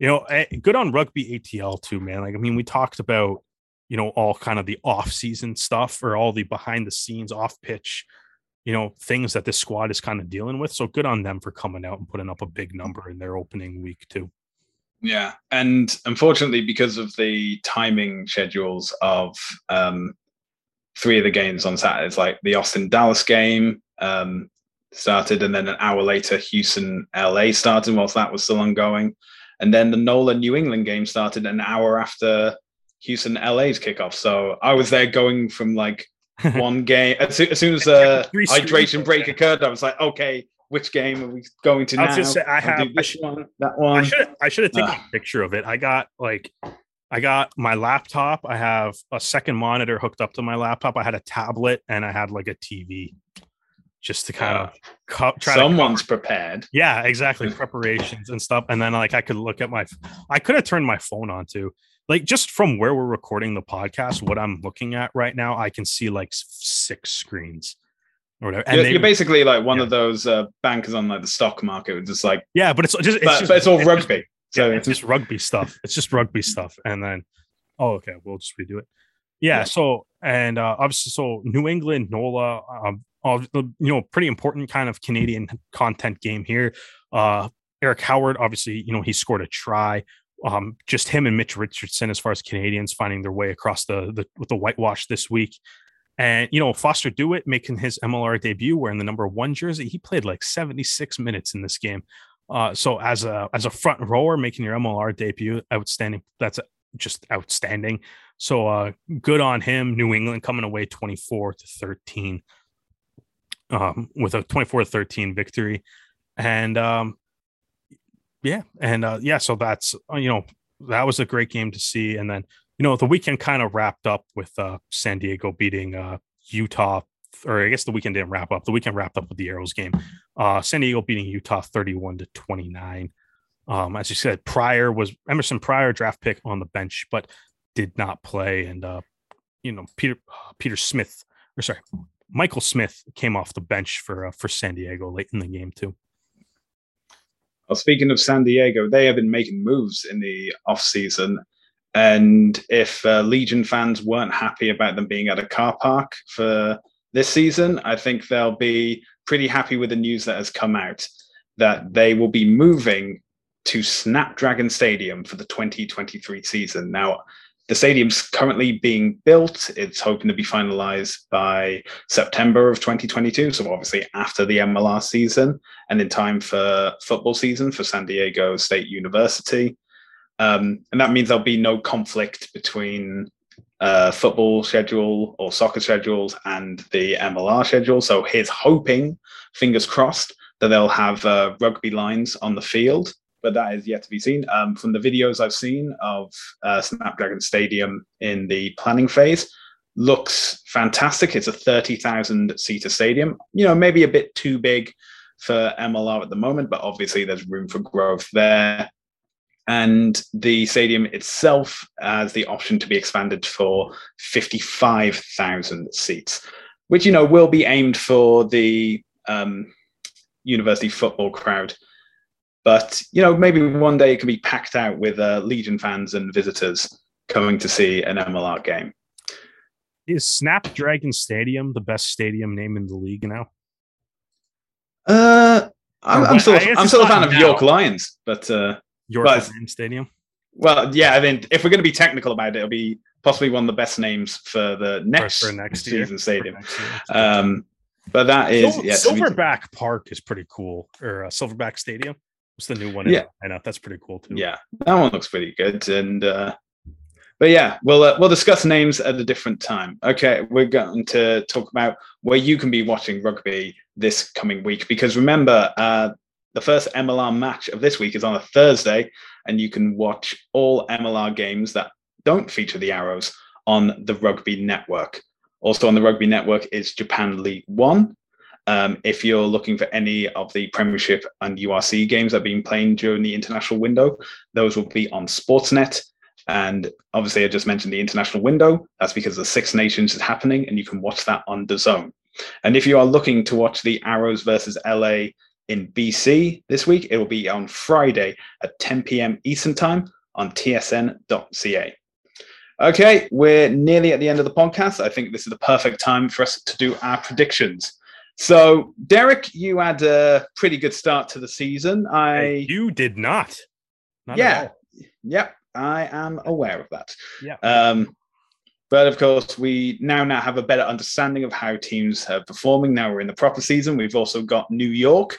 you know, good on Rugby A T L too, man. Like, I mean, we talked about, you know, all kind of the off-season stuff or all the behind-the-scenes, off-pitch, you know, things that this squad is kind of dealing with. So good on them for coming out and putting up a big number in their opening week too. Yeah, and unfortunately, because of the timing schedules of um, – three of the games on Saturday. It's like the Austin Dallas game um, started, and then an hour later, Houston L A started whilst that was still ongoing. And then the NOLA New England game started an hour after Houston L A's kickoff. So I was there going from like one game. As, as soon as the uh, hydration break occurred, I was like, okay, which game are we going to now? I was just saying, I have I should, one, that one. I should, I should have taken uh, a picture of it. I got like... I got my laptop. I have a second monitor hooked up to my laptop. I had a tablet and I had like a T V just to kind uh, of co- try. Someone's to prepared. Yeah, exactly. Preparations and stuff. And then like I could look at my, I could have turned my phone on too. Like just from where we're recording the podcast, what I'm looking at right now, I can see like six screens. Or whatever. And you're, they, you're basically like one yeah. of those uh, bankers on like the stock market. It's just like, yeah, but it's just, it's, but, just, but it's all it's rugby. Just, So yeah, it's just rugby stuff. It's just rugby stuff. And then, oh, okay, we'll just redo it. Yeah, yeah. So, and uh, obviously, so New England, NOLA, um, all, you know, pretty important kind of Canadian content game here. Uh, Eric Howard, obviously, you know, he scored a try. Um, just him and Mitch Richardson, as far as Canadians finding their way across the, the with the whitewash this week. And, you know, Foster DeWitt making his M L R debut wearing the number one jersey. He played like seventy-six minutes in this game. Uh, so as a as a front rower making your M L R debut, outstanding. That's just outstanding. So uh, good on him. New England coming away twenty-four to thirteen um, with a twenty-four to thirteen victory, and um, yeah, and uh, yeah. So that's you know that was a great game to see. And then you know the weekend kind of wrapped up with uh, San Diego beating uh, Utah. Or I guess the weekend didn't wrap up. The weekend wrapped up with the Arrows game. Uh, San Diego beating Utah thirty-one to twenty-nine. Um, as you said, Pryor was Emerson Pryor, draft pick on the bench, but did not play. And uh, you know, Peter uh, Peter Smith, or sorry, Michael Smith came off the bench for uh, for San Diego late in the game too. Well, speaking of San Diego, they have been making moves in the offseason. And if uh, Legion fans weren't happy about them being at a car park for this season, I think they'll be pretty happy with the news that has come out that they will be moving to Snapdragon Stadium for the twenty twenty-three season. Now, the stadium's currently being built. It's hoping to be finalized by September of twenty twenty-two, so obviously after the M L R season and in time for football season for San Diego State University. Um, and that means there'll be no conflict between Uh, football schedule or soccer schedules and the M L R schedule. So he's hoping, fingers crossed, that they'll have uh, rugby lines on the field, but that is yet to be seen. Um, from the videos I've seen of uh, Snapdragon Stadium in the planning phase, looks fantastic. It's a thirty thousand seater stadium, you know, maybe a bit too big for M L R at the moment, but obviously there's room for growth there. And the stadium itself has the option to be expanded for fifty-five thousand seats, which, you know, will be aimed for the um, university football crowd. But, you know, maybe one day it can be packed out with uh, Legion fans and visitors coming to see an M L R game. Is Snapdragon Stadium the best stadium name in the league now? Uh, I'm, I'm still, I'm still a fan of now. York Lions, but... Uh, York Lions Stadium? Well, yeah, I mean, if we're going to be technical about it, it'll be possibly one of the best names for the next, for next season year. Stadium. Next year. Um, but that is... Sil- yeah, Silverback be- Park is pretty cool, or uh, Silverback Stadium. It's the new one. Yeah, I know. That's pretty cool, too. Yeah, that one looks pretty good. And uh, But yeah, we'll, uh, we'll discuss names at a different time. Okay, we're going to talk about where you can be watching rugby this coming week. Because remember, uh, the first M L R match of this week is on a Thursday, and you can watch all M L R games that don't feature the Arrows on the Rugby Network. Also on the Rugby Network is Japan League One. Um, if you're looking for any of the Premiership and U R C games that have been playing during the international window, those will be on Sportsnet. And obviously, I just mentioned the international window. That's because the Six Nations is happening, and you can watch that on D A Z N. And if you are looking to watch the Arrows versus L A in B C this week, it will be on Friday at ten p.m. Eastern Time on T S N dot C A. Okay, we're nearly at the end of the podcast. I think this is the perfect time for us to do our predictions. So, Derek, you had a pretty good start to the season. I you did not. not yeah, yeah, I am aware of that. Yeah, um, but of course, we now now have a better understanding of how teams are performing. Now we're in the proper season. We've also got New York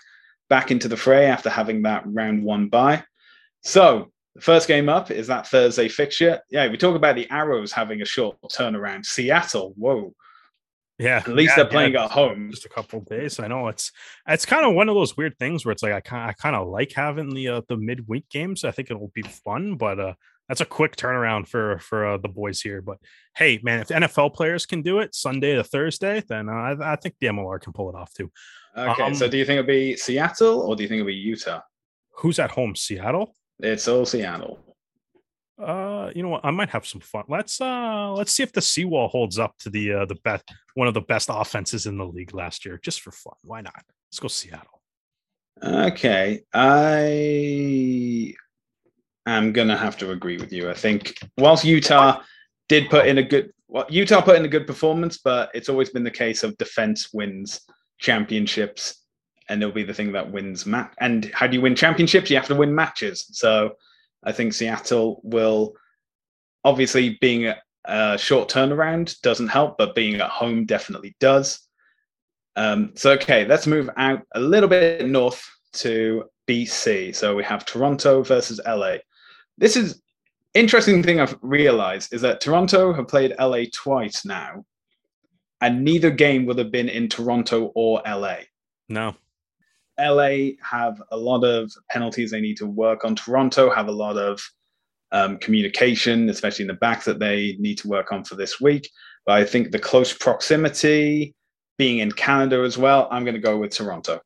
back into the fray after having that round one bye. So the first game up is that Thursday fixture. Yeah, we talk about the Arrows having a short turnaround. Seattle, whoa. Yeah, at least yeah, they're playing yeah, at home. Just a couple of days. I know it's it's kind of one of those weird things where it's like I kind I kind of like having the uh, the midweek games. I think it will be fun, but uh, that's a quick turnaround for for uh, the boys here. But hey, man, if N F L players can do it Sunday to Thursday, then uh, I, I think the M L R can pull it off too. Okay, um, so do you think it'll be Seattle or do you think it'll be Utah? Who's at home? Seattle. It's all Seattle. Uh, you know what? I might have some fun. Let's uh, let's see if the Seawall holds up to the uh, the best one of the best offenses in the league last year, just for fun. Why not? Let's go Seattle. Okay, I am gonna have to agree with you. I think whilst Utah did put in a good, well, Utah put in a good performance, but it's always been the case of defense wins championships, and it'll be the thing that wins match. And how do you win championships? You have to win matches. So I think Seattle will, obviously being a, a short turnaround doesn't help, but being at home definitely does. Um, so, okay, let's move out a little bit north to B C. So we have Toronto versus L A. This is interesting thing I've realized is that Toronto have played L A twice now, and neither game would have been in Toronto or L A. No. L A have a lot of penalties they need to work on. Toronto have a lot of um, communication, especially in the back, that they need to work on for this week. But I think the close proximity, being in Canada as well, I'm going to go with Toronto.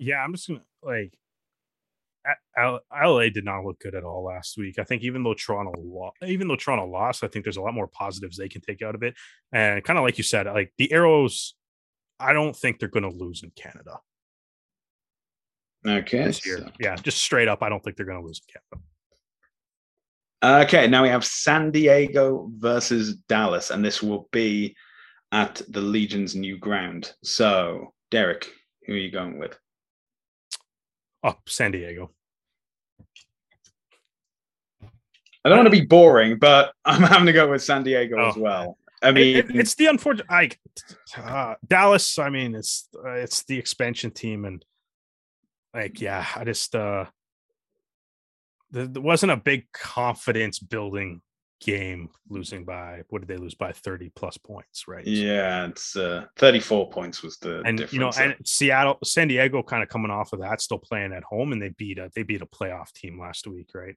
Yeah, I'm just going to, like, L A did not look good at all last week. I think even though Toronto lost, even though Toronto lost, I think there's a lot more positives they can take out of it. And kind of like you said, like the Arrows, I don't think they're going to lose in Canada. Okay. This year. So. Yeah, just straight up, I don't think they're going to lose in Canada. Okay, now we have San Diego versus Dallas, and this will be at the Legion's new ground. So, Derek, who are you going with? Oh, San Diego. I don't want to be boring, but I'm having to go with San Diego oh. as well. I mean, it, it, it's the unfortunate I, uh, Dallas. I mean, it's uh, it's the expansion team, and like, yeah, I just uh, there, there wasn't a big confidence building game. Losing by what did they lose by thirty plus points, right? Yeah, it's uh, thirty-four points was the and difference. You know, and Seattle, San Diego, kind of coming off of that, still playing at home, and they beat a, they beat a playoff team last week, right?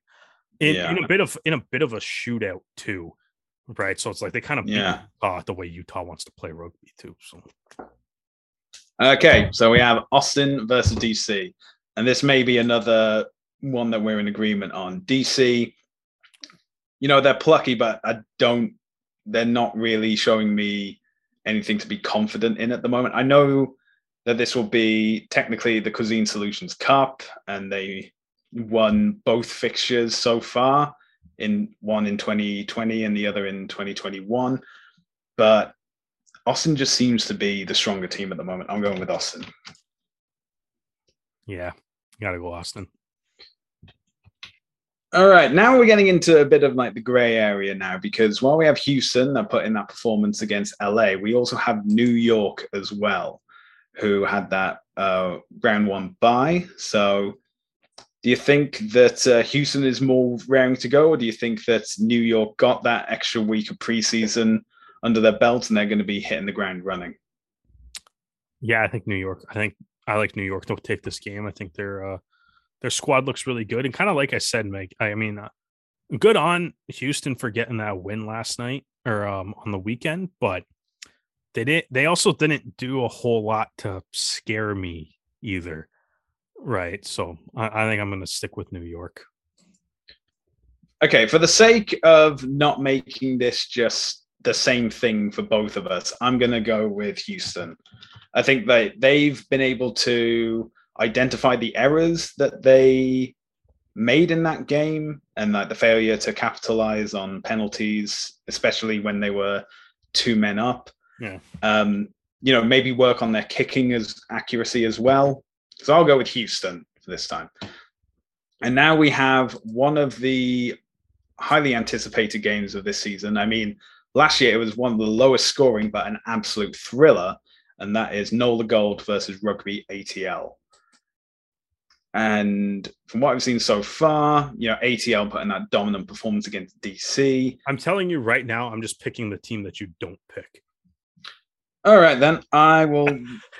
In, yeah. in a bit of in a bit of a shootout too. right? So it's like they kind of yeah. beat uh, the way Utah wants to play rugby too. So okay, so we have Austin versus D C, and this may be another one that we're in agreement on. D C, you know, they're plucky, but I don't. They're not really showing me anything to be confident in at the moment. I know that this will be technically the Cuisine Solutions Cup, and they won both fixtures so far, in one in twenty twenty and the other in twenty twenty-one. But Austin just seems to be the stronger team at the moment. I'm going with Austin. Yeah, gotta go Austin. All right, now we're getting into a bit of like the gray area now, because while we have Houston that put in that performance against L A, we also have New York as well, who had that uh, round one bye. So do you think that uh, Houston is more raring to go, or do you think that New York got that extra week of preseason under their belt and they're going to be hitting the ground running? Yeah, I think New York. I think I like New York to take this game. I think they're... Uh... Their squad looks really good. And kind of like I said, Mike, I mean, uh, good on Houston for getting that win last night or um, on the weekend, but they didn't, they also didn't do a whole lot to scare me either. Right. So I, I think I'm going to stick with New York. Okay. For the sake of not making this just the same thing for both of us, I'm going to go with Houston. I think they they've been able to identify the errors that they made in that game, and like the failure to capitalize on penalties, especially when they were two men up. Yeah. Um, you know, maybe work on their kicking as accuracy as well. So I'll go with Houston for this time. And now we have one of the highly anticipated games of this season. I mean, last year it was one of the lowest scoring, but an absolute thriller. And that is NOLA Gold versus Rugby A T L. And from what I've seen so far, you know, A T L putting that dominant performance against D C. I'm telling you right now, I'm just picking the team that you don't pick. All right, then. I will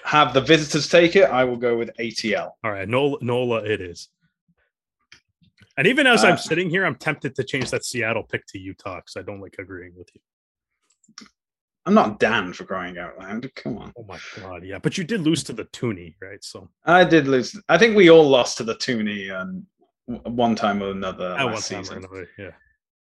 have the visitors take it. I will go with A T L. All right, Nola, Nola it is. And even as uh, I'm sitting here, I'm tempted to change that Seattle pick to Utah because I don't like agreeing with you. I'm not Dan for crying out loud. Come on. Oh my God. Yeah. But you did lose to the Toonie, right? So I did lose. I think we all lost to the Toonie um, one time or another At last one time season. Or another, yeah.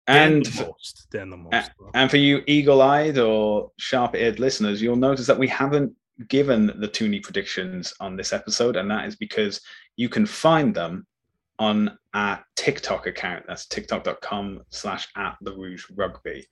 And, Dan the most, Dan the most, and for you eagle-eyed or sharp-eared listeners, you'll notice that we haven't given the Toonie predictions on this episode. And that is because you can find them on our TikTok account. That's tiktok.com slash at the Rouge Rugby.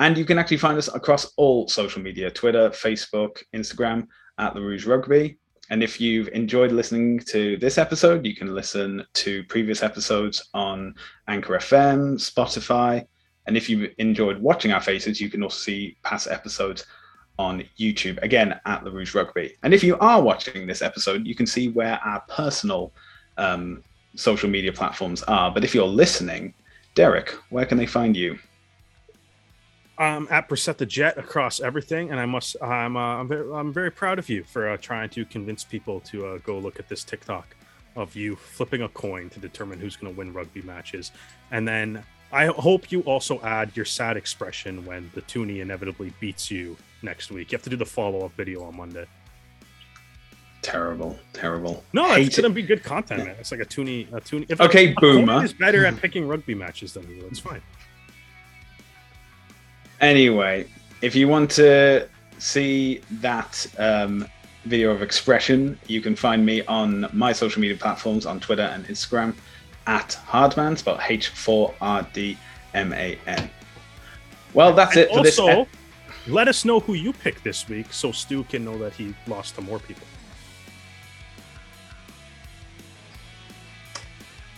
And you can actually find us across all social media, Twitter, Facebook, Instagram, at the Rouge Rugby. And if you've enjoyed listening to this episode, you can listen to previous episodes on Anchor F M, Spotify. And if you've enjoyed watching our faces, you can also see past episodes on YouTube, again, at the Rouge Rugby. And if you are watching this episode, you can see where our personal um, social media platforms are. But if you're listening, Derek, where can they find you? I'm at Brissette the Jet across everything, and I must. I'm. Uh, I'm, very, I'm very proud of you for uh, trying to convince people to uh, go look at this TikTok of you flipping a coin to determine who's going to win rugby matches, and then I hope you also add your sad expression when the Toonie inevitably beats you next week. You have to do the follow-up video on Monday. Terrible, terrible. No, Hate it's it. Gonna be good content, man. It's like a Toonie. A Toonie. If okay, a, boomer a is better at picking rugby matches than you. It's fine. Anyway, if you want to see that um, video of expression, you can find me on my social media platforms on Twitter and Instagram at Hardman, spelled H four R D M A N. Well, that's and it for also, this. Also, e- let us know who you picked this week so Stu can know that he lost to more people.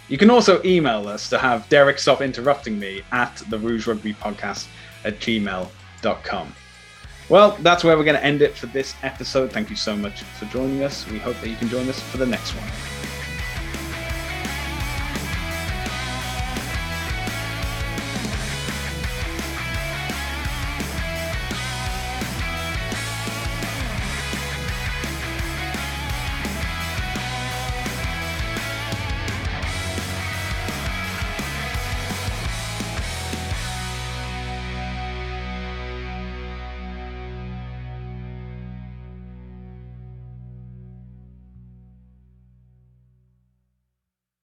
You can also email us to have Derek stop interrupting me at the Rouge Rugby Podcast at gmail dot com. Well, that's where we're going to end it for this episode. Thank you so much for joining us. We hope that you can join us for the next one.